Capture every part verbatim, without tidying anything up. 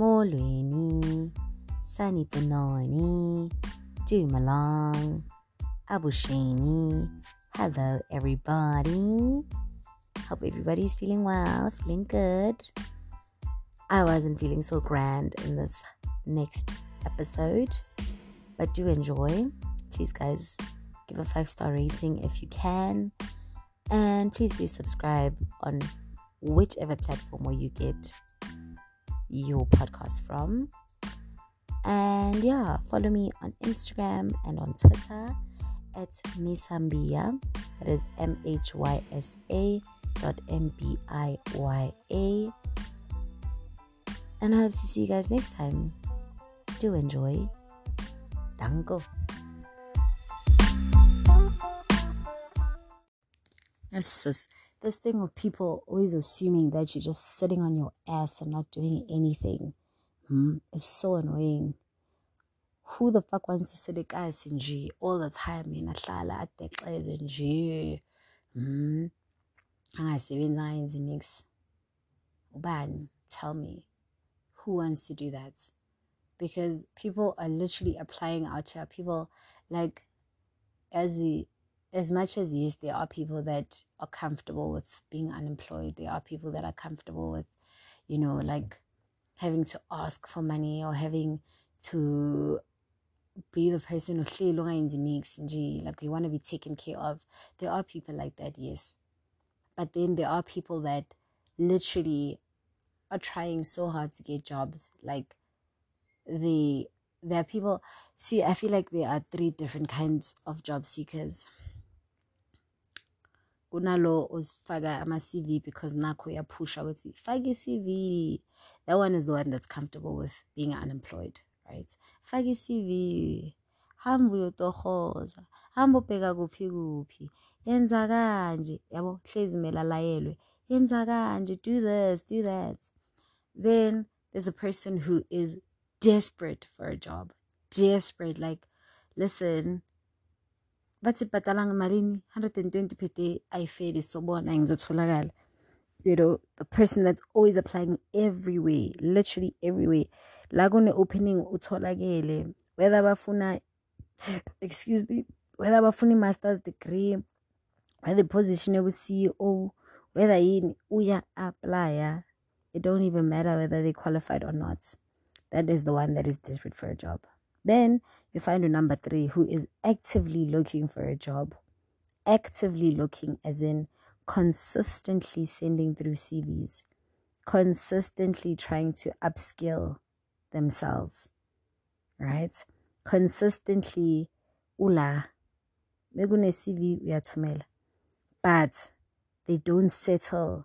Molueni, Sanipinoni, Do Malong, Abushini. Hello, everybody. Hope everybody's feeling well, feeling good. I wasn't feeling so grand in this next episode, but do enjoy. Please, guys, give a five-star rating if you can. And please do subscribe on whichever platform where you get your podcast from. And yeah, follow me on Instagram and on Twitter at misambia. That is M H Y S A dot M B I Y A. And I hope to see you guys next time. Do enjoy. Dango. This, this thing of people always assuming that you're just sitting on your ass and not doing anything hmm? is so annoying. Who the fuck wants to sit in G all the time in Atlala at the class in G? Hmm? I see nines in next. Ban, tell me. Who wants to do that? Because people are literally applying out here. People, like, as a As much as, yes, there are people that are comfortable with being unemployed. There are people that are comfortable with, you know, like having to ask for money or having to be the person who like you want to be taken care of. There are people like that, yes. But then there are people that literally are trying so hard to get jobs. Like the there are people. See, I feel like there are three different kinds of job seekers. Unalo usfaga ama C V because nako ya pusha ukuthi fagi C V. That one is the one that's comfortable with being unemployed, right? Fagi C V. Hambu yotohoza. Hambu pega gupi gupi. Yenza kanje. Yabo hlezi mela layelwe. Yenza kanje. Do this, do that. Then there's a person who is desperate for a job. Desperate. Like, listen. But if batalang marini one hundred twenty pete I feel is so bona ngizotholakala. You know, a person that's always applying everywhere, literally everywhere. La kune opening utholakele, whether bafuna excuse me, whether bafuna master's degree, whether position of C E O, whether in uya apply, it don't even matter whether they qualified or not. That is the one that is desperate for a job. Then you find a number three who is actively looking for a job. Actively looking as in consistently sending through C Vs. Consistently trying to upskill themselves. Right? Consistently, ula, megune C V uyathumela. But they don't settle.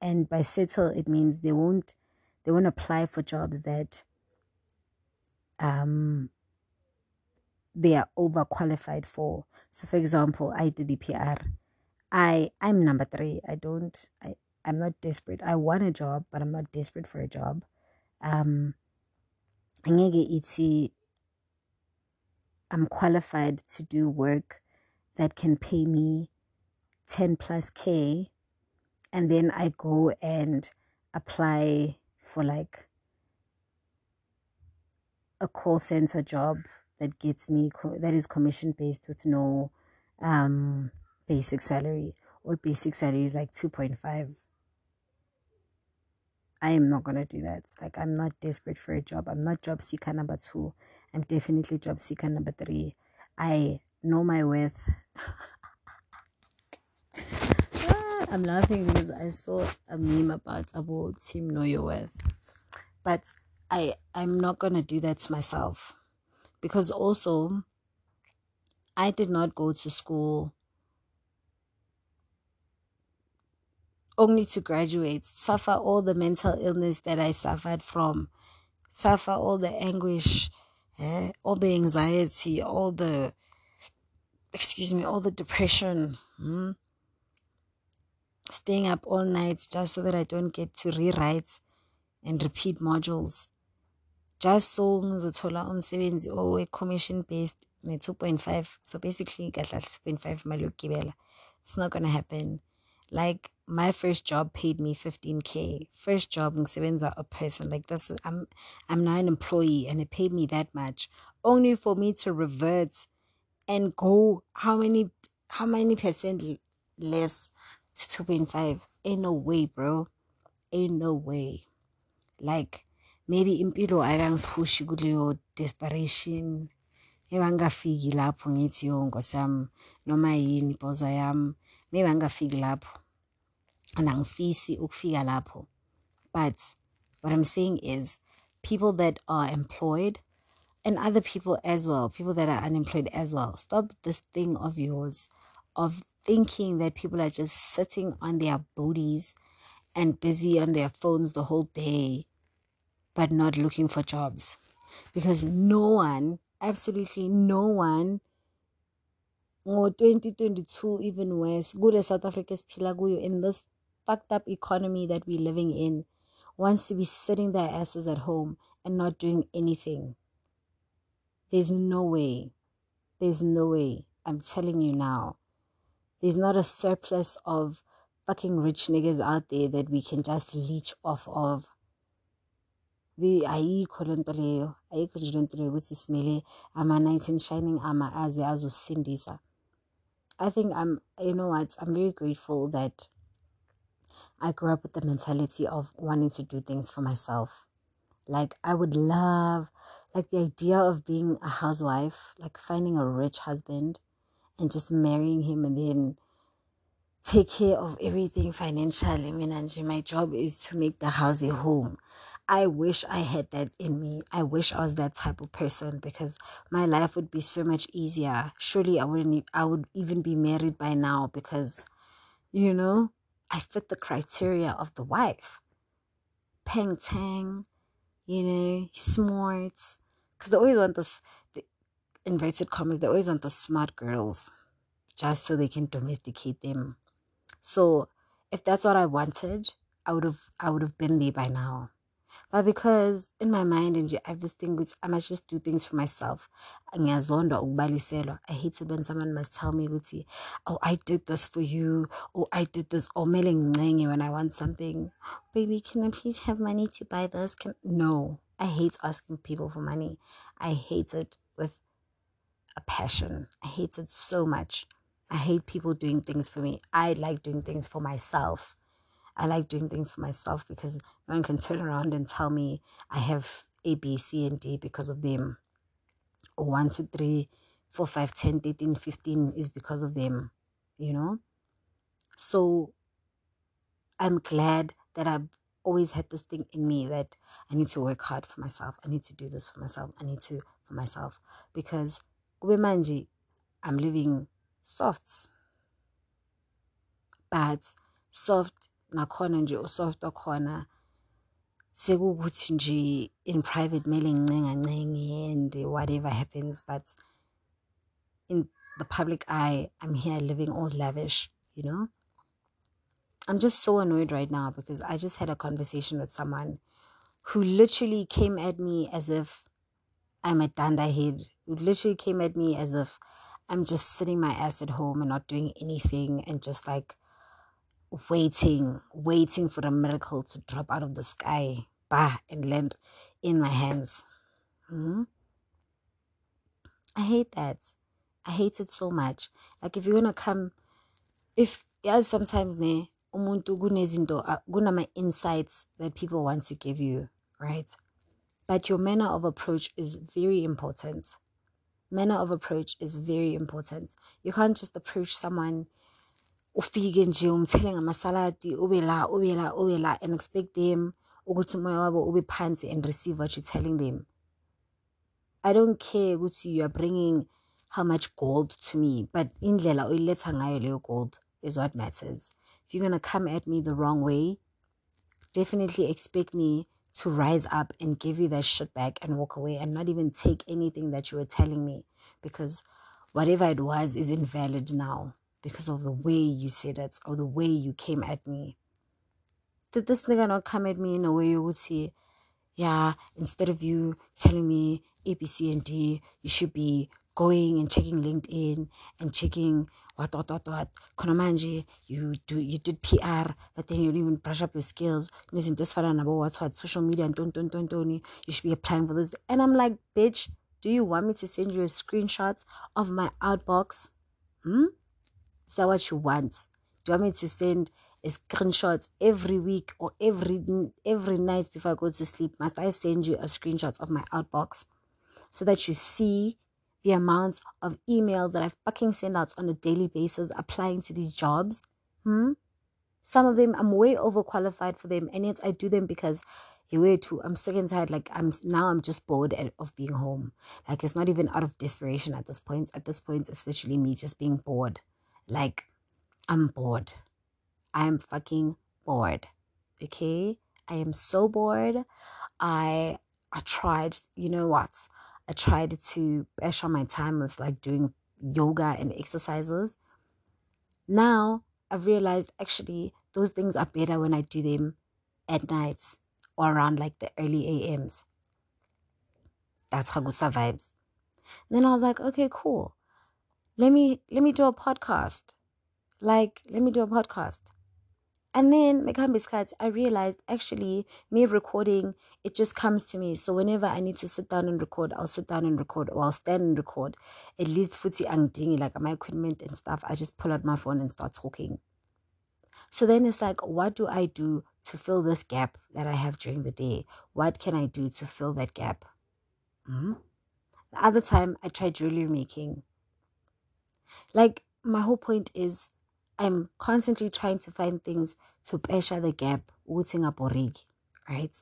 And by settle, it means they won't, they won't apply for jobs that Um, they are overqualified for. So, for example, I do D P R. I I'm number three. I don't. I I'm not desperate. I want a job, but I'm not desperate for a job. Um, I'm qualified to do work that can pay me ten plus K, and then I go and apply for like a call center job that gets me co- that is commission based with no um basic salary, or basic salary is like two point five. I am not gonna do that. Like, I'm not desperate for a job. I'm not job seeker number two. I'm definitely job seeker number three. I know my worth. I'm laughing because I saw a meme about about team know your worth, but I, I'm not going to do that to myself, because also I did not go to school only to graduate, suffer all the mental illness that I suffered from, suffer all the anguish, eh? all the anxiety, all the, excuse me, all the depression, hmm? staying up all night just so that I don't get to rewrite and repeat modules. Just so ngizothola umsebenzi owe commission based ne two point five. So basically, two point five malokibela. It's not gonna happen. Like, my first job paid me fifteen K. First job, ngisebenza a person. Like, this, I'm, I'm now an employee, and it paid me that much. Only for me to revert and go how many, how many percent less to two point five. Ain't no way, bro. Ain't no way. Like, maybe impilo I can push kuleyo desperation. Ebangafiki lapho ngithi yongosam noma yini boza yami. Maybe angafiki lapho. And angifisi ukufika lapho. But what I'm saying is, people that are employed, and other people as well, people that are unemployed as well, stop this thing of yours of thinking that people are just sitting on their booties and busy on their phones the whole day, but not looking for jobs. Because no one, absolutely no one, or twenty twenty-two, even worse, good as South Africa's Pilaguyo in this fucked up economy that we're living in, wants to be sitting their asses at home and not doing anything. There's no way. There's no way. I'm telling you now. There's not a surplus of fucking rich niggas out there that we can just leech off of. The ayikho lento leyo, ayikho nje lento leyo ukuthi simele ama nineteen shining ama aze azosindisa. I think I'm, you know what, I'm very grateful that I grew up with the mentality of wanting to do things for myself. Like, I would love, like, the idea of being a housewife, like, finding a rich husband and just marrying him and then take care of everything financially. I mean, and my job is to make the house a home. I wish I had that in me. I wish I was that type of person, because my life would be so much easier. Surely I wouldn't, I would even be married by now, because, you know, I fit the criteria of the wife. Peng tang, you know, smart. Because they always want this, the inverted commas, they always want the smart girls, just so they can domesticate them. So if that's what I wanted, I would have, I would have been there by now. But because in my mind, and I have this thing which I must just do things for myself. I hate it when someone must tell me, oh, I did this for you, or I did this, or when I want something. Baby, can I please have money to buy this? Can... No, I hate asking people for money. I hate it with a passion. I hate it so much. I hate people doing things for me. I like doing things for myself. I like doing things for myself because no one can turn around and tell me I have A, B, C, and D because of them. Or one, two, three, four, five, ten, thirteen, fifteen is because of them, you know? So I'm glad that I've always had this thing in me that I need to work hard for myself. I need to do this for myself. I need to for myself. Because manji, I'm living softs. But soft... nakhona nje usoft khona sekukuthi nje in private mailing ncenga ncengi and whatever happens, but in the public eye I'm here living all lavish, you know. I'm just so annoyed right now because I just had a conversation with someone who literally came at me as if I'm a dunderhead, who literally came at me as if I'm just sitting my ass at home and not doing anything and just like waiting, waiting for a miracle to drop out of the sky, bah, and land in my hands. Mm-hmm. I hate that. I hate it so much. Like, if you're gonna come, if as sometimes ne umuntu kunezinto kunama insights that people want to give you, right? But your manner of approach is very important. Manner of approach is very important. You can't just approach someone ufike nje umthele ngamasaladi ube la ube la ube la and expect them ukuthi moya wabo ube phansi and receive what you're telling them. I don't care ukuthi you are bringing how much gold to me, but indlela oyiletha ngayo leyo gold is what matters. If you're going to come at me the wrong way, definitely expect me to rise up and give you that shit back and walk away and not even take anything that you were telling me, because whatever it was is invalid now. Because of the way you said it or the way you came at me. Did this nigga not come at me in a way you would say, yeah, instead of you telling me A, B, C, and D, you should be going and checking LinkedIn and checking what, what, what, what, Konomanji, you do, you did P R, but then you didn't even brush up your skills. You isn't this far what's what, social media, and don't, don't, don't, don't, you should be applying for this. And I'm like, bitch, do you want me to send you a screenshot of my outbox? Hmm? Is that what you want? Do you want me to send a screenshot every week or every every night before I go to sleep? Must I send you a screenshot of my outbox so that you see the amount of emails that I fucking send out on a daily basis applying to these jobs? Hmm? Some of them, I'm way overqualified for them, and yet I do them because you're way too, I'm sick and tired. Like, I'm now I'm just bored of being home. Like, it's not even out of desperation at this point. At this point, it's literally me just being bored. Like, I'm bored. I am fucking bored. Okay? I am so bored. I I tried, you know what? I tried to bash on my time with like doing yoga and exercises. Now I've realized actually those things are better when I do them at night or around like the early A Ms. That's Hagusa vibes. And then I was like, okay, cool. Let me let me do a podcast. Like, let me do a podcast. And then, Mekambi's Cats, I realized, actually, me recording, it just comes to me. So whenever I need to sit down and record, I'll sit down and record, or I'll stand and record. At least, futhi angdingi, like my equipment and stuff, I just pull out my phone and start talking. So then it's like, what do I do to fill this gap that I have during the day? What can I do to fill that gap? Mm-hmm. The other time, I tried jewelry making. Like, my whole point is, I'm constantly trying to find things to pressure the gap, right?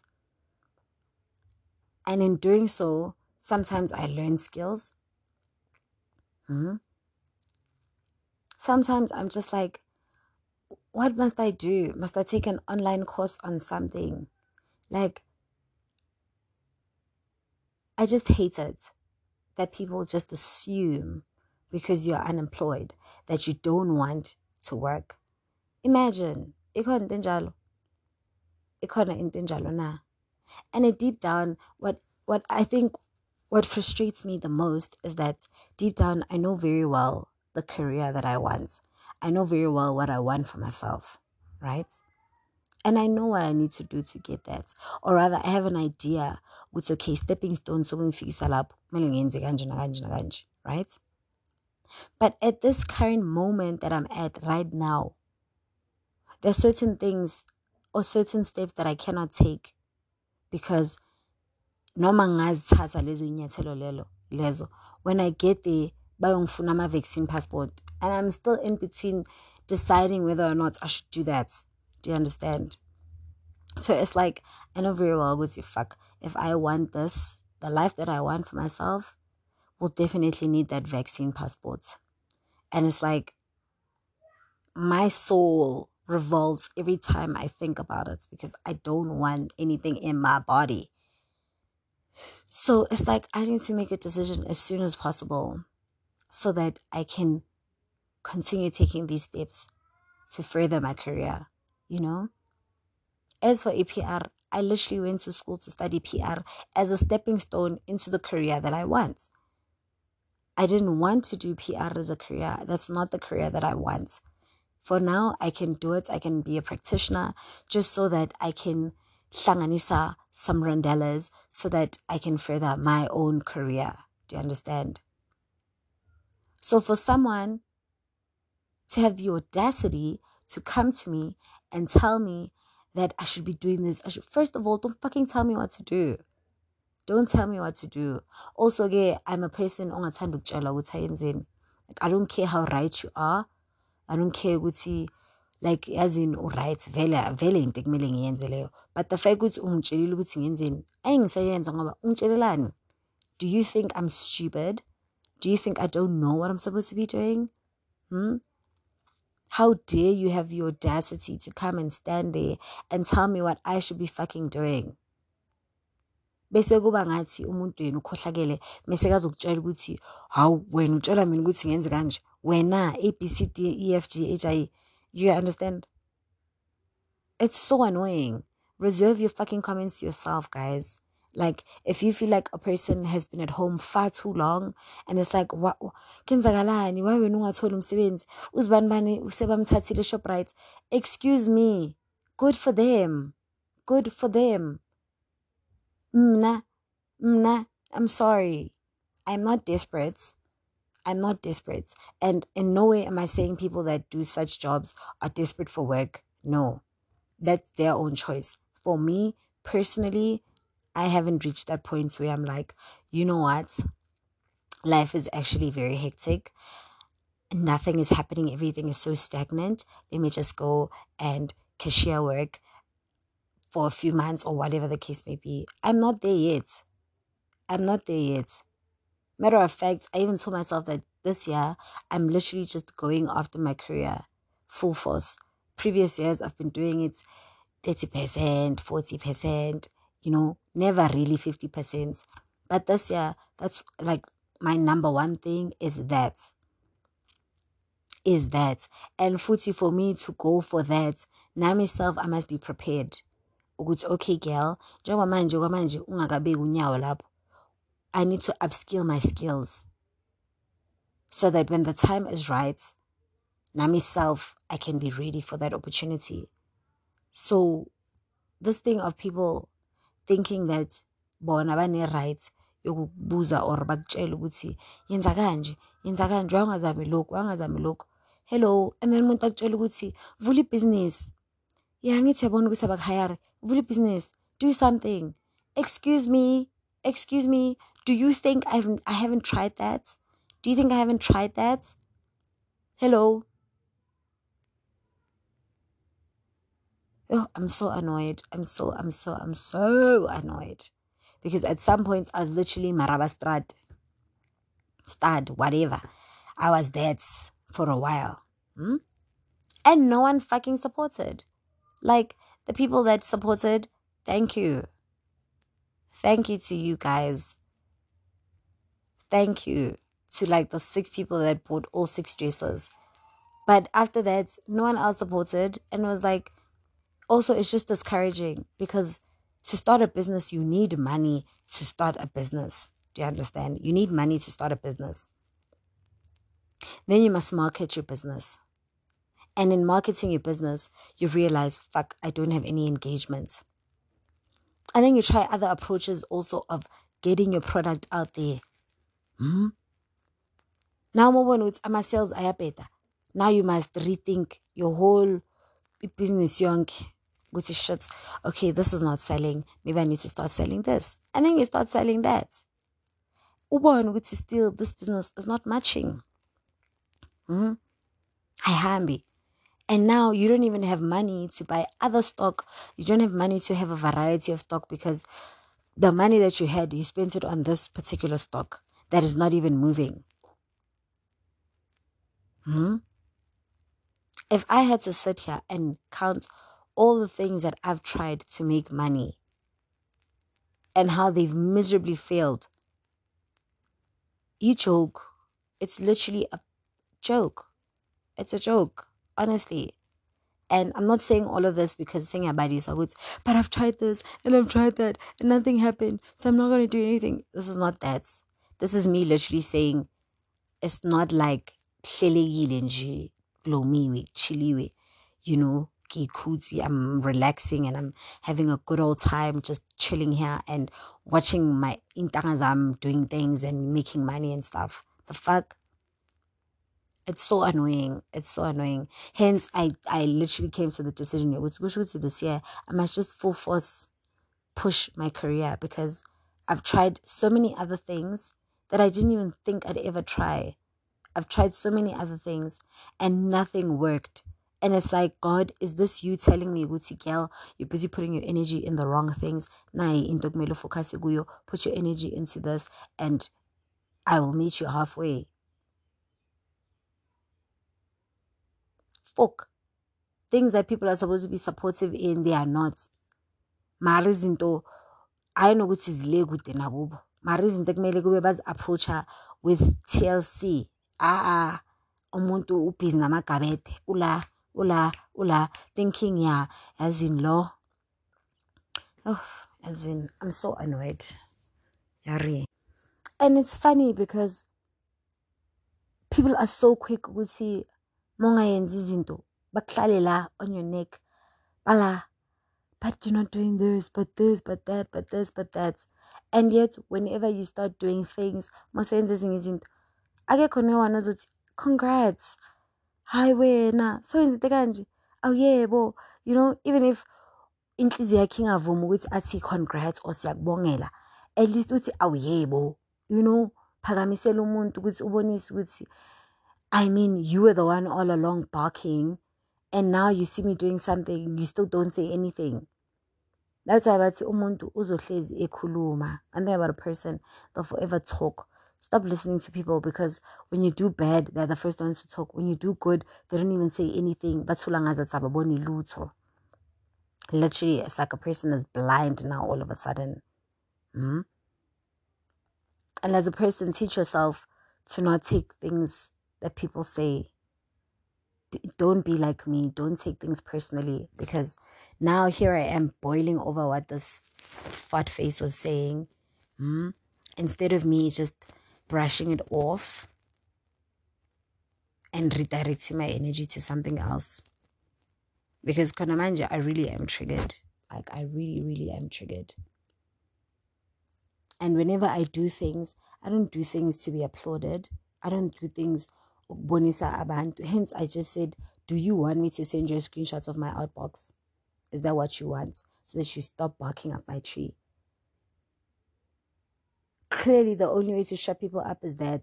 And in doing so, sometimes I learn skills. Hmm? Sometimes I'm just like, what must I do? Must I take an online course on something? Like, I just hate it that people just assume because you're unemployed that you don't want to work. Imagine, ikhona intinjalo, ikhona intinjalo na. And it deep down, what what I think, what frustrates me the most is that deep down, I know very well the career that I want. I know very well what I want for myself, right? And I know what I need to do to get that, or rather, I have an idea. It's okay, stepping stones, so we fix it up. Right? But at this current moment that I'm at right now, there are certain things or certain steps that I cannot take because when I get there, bayongifuna my vaccine passport, and I'm still in between deciding whether or not I should do that. Do you understand? So it's like, I know very well what you fuck. If I want this, the life that I want for myself, will definitely need that vaccine passport. And it's like, my soul revolts every time I think about it because I don't want anything in my body. So it's like, I need to make a decision as soon as possible so that I can continue taking these steps to further my career, you know? As for E P R, I literally went to school to study P R as a stepping stone into the career that I want. I didn't want to do P R as a career. That's not the career that I want. For now, I can do it. I can be a practitioner just so that I can hlanganisa some randelas so that I can further my own career. Do you understand? So for someone to have the audacity to come to me and tell me that I should be doing this, I should, first of all, don't fucking tell me what to do. Don't tell me what to do. Also, I'm a person who doesn't like to I don't care how right you are. I don't care what you like, as in, or right, vela, vela, in tekmeling yenzele. But the fact that you're doing it, you're doing do you think I'm stupid? Do you think I don't know what I'm supposed to be doing? Hmm? How dare you have the audacity to come and stand there and tell me what I should be fucking doing? Bese kuba ngathi umuntu yena ukhohlakele mase kazokutshela ukuthi hawu wena utshela mina ukuthi ngenze kanje wena A B C D E F G H I. You understand? It's so annoying. Reserve your fucking comments to yourself, guys. Like, if you feel like a person has been at home far too long, and it's like, what? Excuse me. Good for them. Good for them. Mna, mna, I'm sorry. I'm not desperate. I'm not desperate. And in no way am I saying people that do such jobs are desperate for work. No. That's their own choice. For me, personally, I haven't reached that point where I'm like, you know what? Life is actually very hectic. Nothing is happening. Everything is so stagnant. Let me just go and cashier work for a few months or whatever the case may be. I'm not there yet. I'm not there yet. Matter of fact, I even told myself that this year, I'm literally just going after my career full force. Previous years, I've been doing it thirty percent, forty percent, you know, never really fifty percent. But this year, that's like my number one thing is that. Is that. And footy for me to go for that, now myself, I must be prepared. Okay, girl, I need to upskill my skills so that when the time is right, now myself, I can be ready for that opportunity. So this thing of people thinking that bona bane right yokubuza or bakutshela ukuthi yenza kanje yenza kanje wangazami lokho wangazami lokho hello, and then umuntu akutshela ukuthi vula ibusiness ya ngithi yabona ukuthi abakhayari vula ibusiness, do something. Excuse me, excuse me, do you think I haven't, I haven't tried that? Do you think I haven't tried that? Hello. Oh, I'm so annoyed. I'm so, I'm so, I'm so annoyed. Because at some points, I was literally marabastrad. Stad, whatever. I was dead for a while. Hmm? And no one fucking supported. Like, the people that supported, thank you. Thank you to you guys. Thank you to, like, the six people that bought all six dresses. But after that, no one else supported. And was like, also, it's just discouraging because to start a business, you need money to start a business. Do you understand? You need money to start a business. Then you must market your business. And in marketing your business, you realize, fuck, I don't have any engagements. And then you try other approaches also of getting your product out there. Hmm? Now, my sales are better. Now you must rethink your whole business, young. With his shit, okay, this is not selling. Maybe I need to start selling this. And then you start selling that. Ubon, which is still, this business is not matching. Hmm? I hambi. And now you don't even have money to buy other stock. You don't have money to have a variety of stock because the money that you had, you spent it on this particular stock that is not even moving. Hmm? If I had to sit here and count all the things that I've tried to make money and how they've miserably failed. You joke. It's literally a joke. It's a joke, honestly. And I'm not saying all of this because saying about these, but I've tried this and I've tried that and nothing happened, so I'm not going to do anything. This is not that. This is me literally saying it's not like you know. I'm relaxing and I'm having a good old time just chilling here and watching my intangas. I'm doing things and making money and stuff. The fuck? It's so annoying. It's so annoying. Hence, I, I literally came to the decision this year. I must just full force push my career because I've tried so many other things that I didn't even think I'd ever try. I've tried so many other things and nothing worked. And it's like, God, is this you telling me, Wuti girl, you're busy putting your energy in the wrong things? Put your energy into this and I will meet you halfway. Fuck. Things that people are supposed to be supportive in, they are not. Marizinto, I know what is legute nagubo. Marizinto kumele approach her with T L C. Ah, umuntu upizna makabete. Ula. Ula, ula, thinking, yeah, as in law. Oh, As in, I'm so annoyed. Yari. And it's funny because people are so quick to see monga yenzi zinto, baklale la on your neck. Bala, but you're not doing this, but this, but that, but this, but that. And yet, whenever you start doing things, mosenzi isn't. Akekho nowano zothi congrats. Hi wena. So wenzite kanje. Oh yeah, bo. You know, even if inhliziyo yakhe ingavumi ukuthi athi congrats or siyakubongela, at least uthi awuyebo. You know, phakamisela umuntu ukuthi ubonise ukuthi I mean, you were the one all along barking, and now you see me doing something, you still don't say anything. That's why bathi umuntu uzohlezi ekhuluma. And then about a person, they'll forever talk. Stop listening to people, because when you do bad, they're the first ones to talk. When you do good, they don't even say anything. Literally, it's like a person is blind now all of a sudden. Hmm? And as a person, teach yourself to not take things that people say. Don't be like me. Don't take things personally. Because now here I am boiling over what this fat face was saying. Hmm? Instead of me just brushing it off and redirecting my energy to something else. Because Konamanja, I really am triggered. Like, I really, really am triggered. And whenever I do things, I don't do things to be applauded. I don't do things bonisa abantu. Hence, I just said, do you want me to send you screenshots of my outbox? Is that what you want? So that you stop barking up my tree. Clearly, the only way to shut people up is that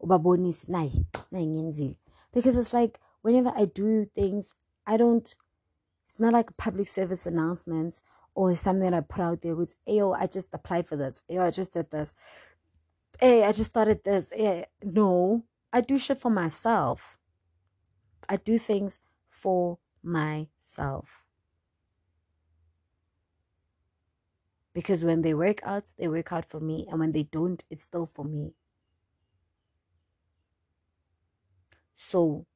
ubabonis nai nai ngenzile, because it's like whenever I do things, I don't. It's not like public service announcements or something that I put out there with, "Ayo, I just applied for this. Ayo, I just did this. Hey, I just started this." Ayo. No, I do shit for myself. I do things for myself. Because when they work out, they work out for me. And when they don't, it's still for me. So,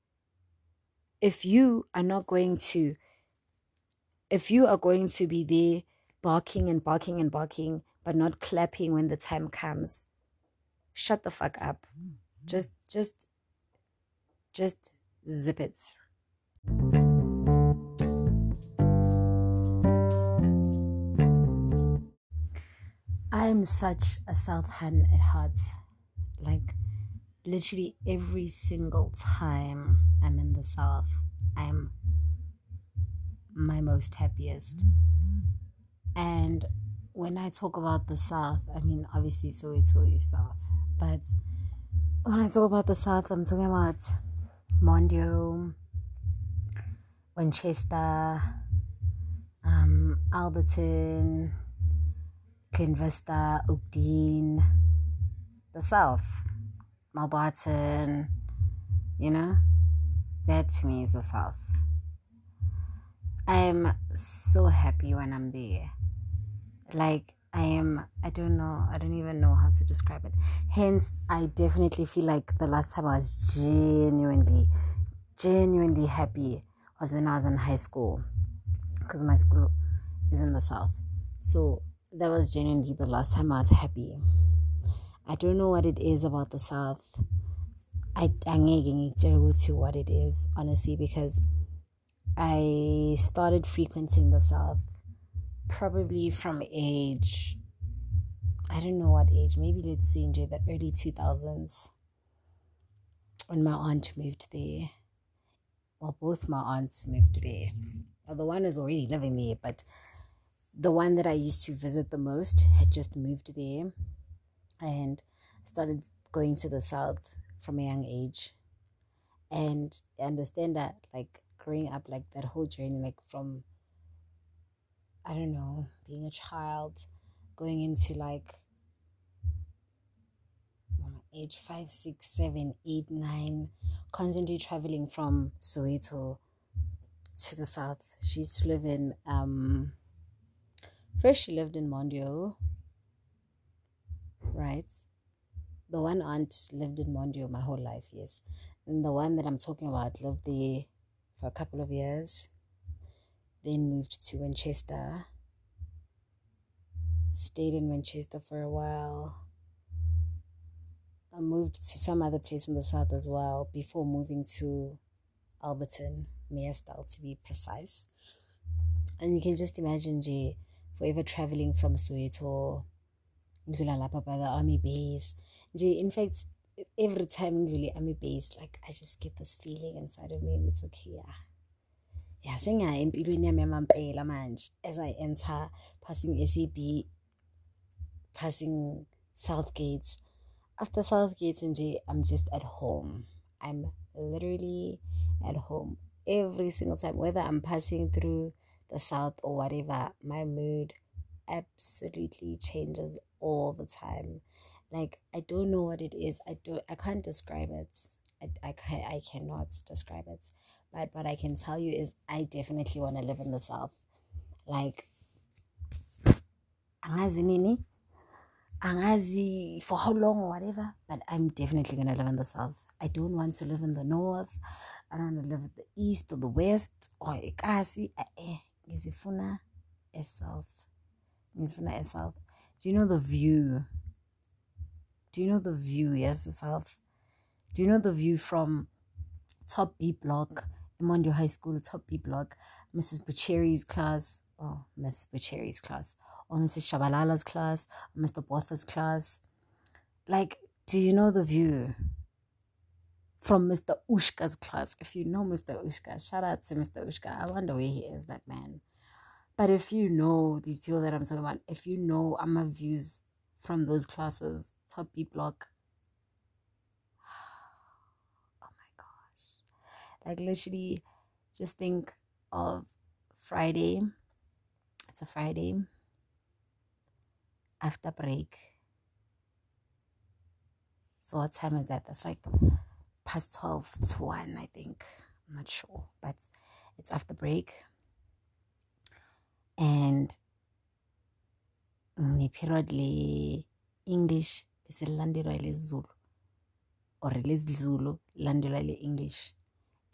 if you are not going to, if you are going to be there barking and barking and barking, but not clapping when the time comes, shut the fuck up. Mm-hmm. Just, just, just zip it. I'm such a Southern at heart. Like, literally every single time I'm in the South, I'm my most happiest. And when I talk about the South, I mean, obviously, so it's all South. But when I talk about the South, I'm talking about Mondio, Winchester, um, Alberton, Glenvista, Oakdean, the South, Malbarton, you know, that to me is the South. I am so happy when I'm there. Like, I am, I don't know, I don't even know how to describe it. Hence, I definitely feel like the last time I was genuinely, genuinely happy was when I was in high school, because my school is in the South. So, that was genuinely the last time I was happy. I don't know what it is about the South. I don't know what it is, honestly, because I started frequenting the South probably from age, I don't know what age, maybe let's say in the early two thousands, when my aunt moved there. Well, both my aunts moved there. Well, the one is already living there, but the one that I used to visit the most had just moved there, and started going to the South from a young age. And I understand that, like, growing up, like, that whole journey, like, from, I don't know, being a child, going into, like, age five, six, seven, eight, nine, constantly traveling from Soweto to the South. She used to live in, um... first, she lived in Mondio, right? The one aunt lived in Mondio my whole life, yes. And the one that I'm talking about lived there for a couple of years. Then moved to Winchester. stayed in Manchester for a while. I moved to some other place in the south as well before moving to Alberton, Mayorstown to be precise. And you can just imagine, Jay, forever traveling from Soweto, Ndlulalapa by the army base. Jay, in fact, every time Ndluli army base, like I just get this feeling inside of me, and it's okay, yeah. Yeah, saying I am as I enter, passing S A B, passing South Gates. After South Gates and Jay, I'm just at home. I'm literally at home every single time, whether I'm passing through the south or whatever. My mood absolutely changes all the time. Like I don't know what it is. I don't. I can't describe it. I I can I cannot describe it. But what I can tell you is I definitely want to live in the south. Like, angazi nini, angazi for how long or whatever, but I'm definitely going to live in the south. I don't want to live in the north. I don't want to live in the east or the west. Or ikasi, eh, ngizifuna eSouth. Ngizifuna eSouth. Do you know the view? Do you know the view, yes, south? Do you know the view from top B block? Mondo High School, top B block, Missus Bucheri's class, oh, Miss Bucheri's class, or Missus Shabalala's class, or Mister Botha's class. Like, do you know the view from Mister Ushka's class? If you know Mister Ushka, shout out to Mister Ushka. I wonder where he is, that man. But if you know these people that I'm talking about, if you know Ama views from those classes, top B block, like literally just think of Friday. It's a Friday after break. So what time is that? That's like past twelve to one, I think. I'm not sure, but it's after break. And periodly English is a landelwa Zulu or Zulu landelwa English.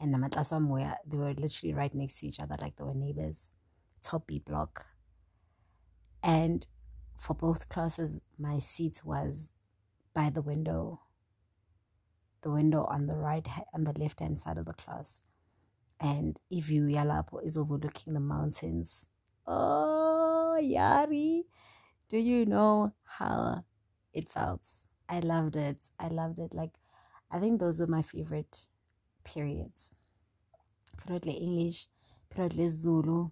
And the matlasa moya, they were literally right next to each other, like they were neighbors, top B block. And for both classes, my seat was by the window, the window on the right, on the left hand side of the class. And if you yalapo is overlooking the mountains. Oh, Yari, do you know how it felt? I loved it. I loved it. Like, I think those were my favorite periods. Periodly English, periodly Zulu,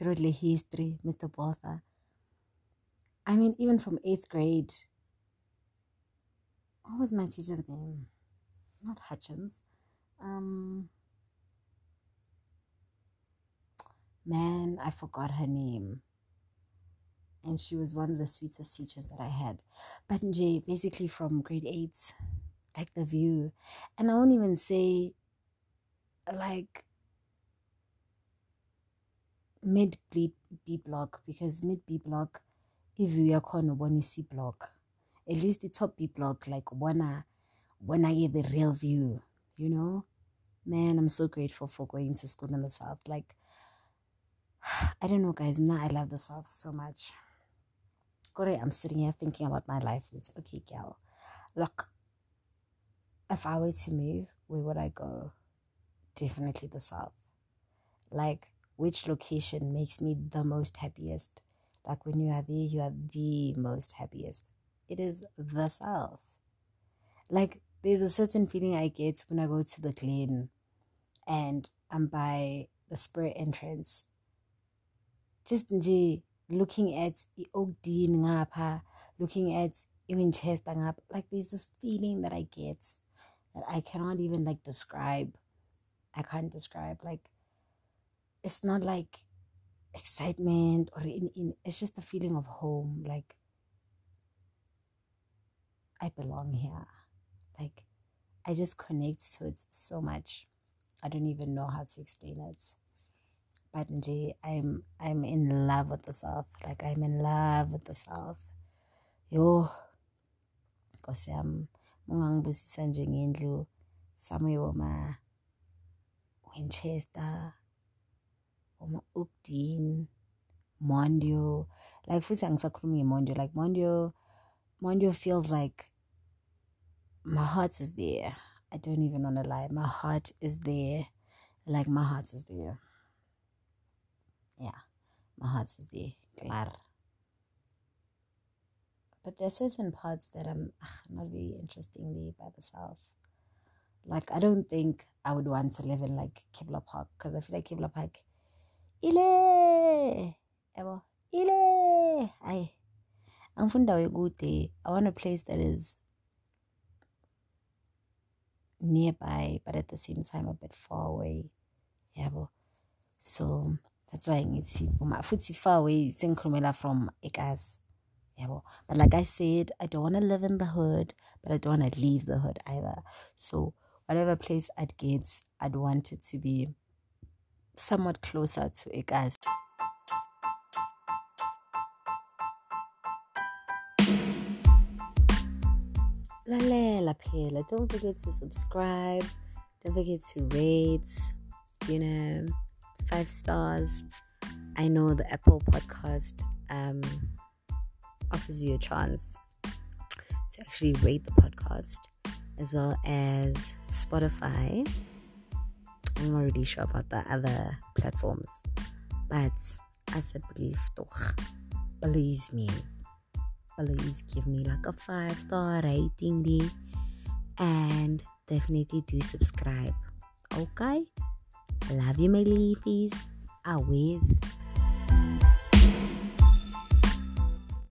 periodly history, Mister Botha. I mean, even from eighth grade, what was my teacher's name? Not Hutchins. Um, man, I forgot her name. And she was one of the sweetest teachers that I had. But Njay, basically from grade eight, like the view. And I won't even say like mid B block, because mid B block, if you are called one C block, at least the top B block, like wanna wanna get the real view, you know. Man, I'm so grateful for going to school in the south. Like, I don't know, guys. Now I love the south so much. Corey, I'm sitting here thinking about my life. It's okay, girl. Look, if I were to move, where would I go? Definitely the south. Like, which location makes me the most happiest? Like, when you are there, you are the most happiest. It is the south. Like, there's a certain feeling I get when I go to the Glen and I'm by the Spur entrance. Just looking at the Ogden ngapha, looking at Winchester ngapha. Like, there's this feeling that I get that I cannot even like describe. I can't describe. Like, it's not like excitement or in, in it's just the feeling of home. Like, I belong here. Like, I just connect to it so much. I don't even know how to explain it. But Njay, I'm I'm in love with the south. Like, I'm in love with the south. Yo, because I'm somewhere my Winchester, or my Ogden, Mondio. Like, futhi angisakhulumi ngeMondio. Like, Mondio, Mondio feels like my heart is there. I don't even want to lie. My heart is there. Like, my heart is there. Yeah, my heart is there. Claro. But there are certain parts that I'm ugh, not very interestingly by myself. Like, I don't think I would want to live in, like, Kibla Park. Because I feel like Kibla Park, Ile! Ewa, Ile! Aye. I'm from Dawegute. I want a place that is nearby, but at the same time a bit far away. Yeah, but so that's why I need to my footsie far away Krumela from Ekas. Yeah, but like I said, I don't want to live in the hood, but I don't want to leave the hood either. So whatever place I'd get, I'd want it to be somewhat closer to Ekas. Lalela phela, don't forget to subscribe, don't forget to rate, you know, five stars. I know the Apple podcast um offers you a chance to actually rate the podcast, as well as Spotify. I'm not really sure about the other platforms, but as I believe, toch, please me. Please give me like a five star rating there, and definitely do subscribe. Okay, love you my leafies, always.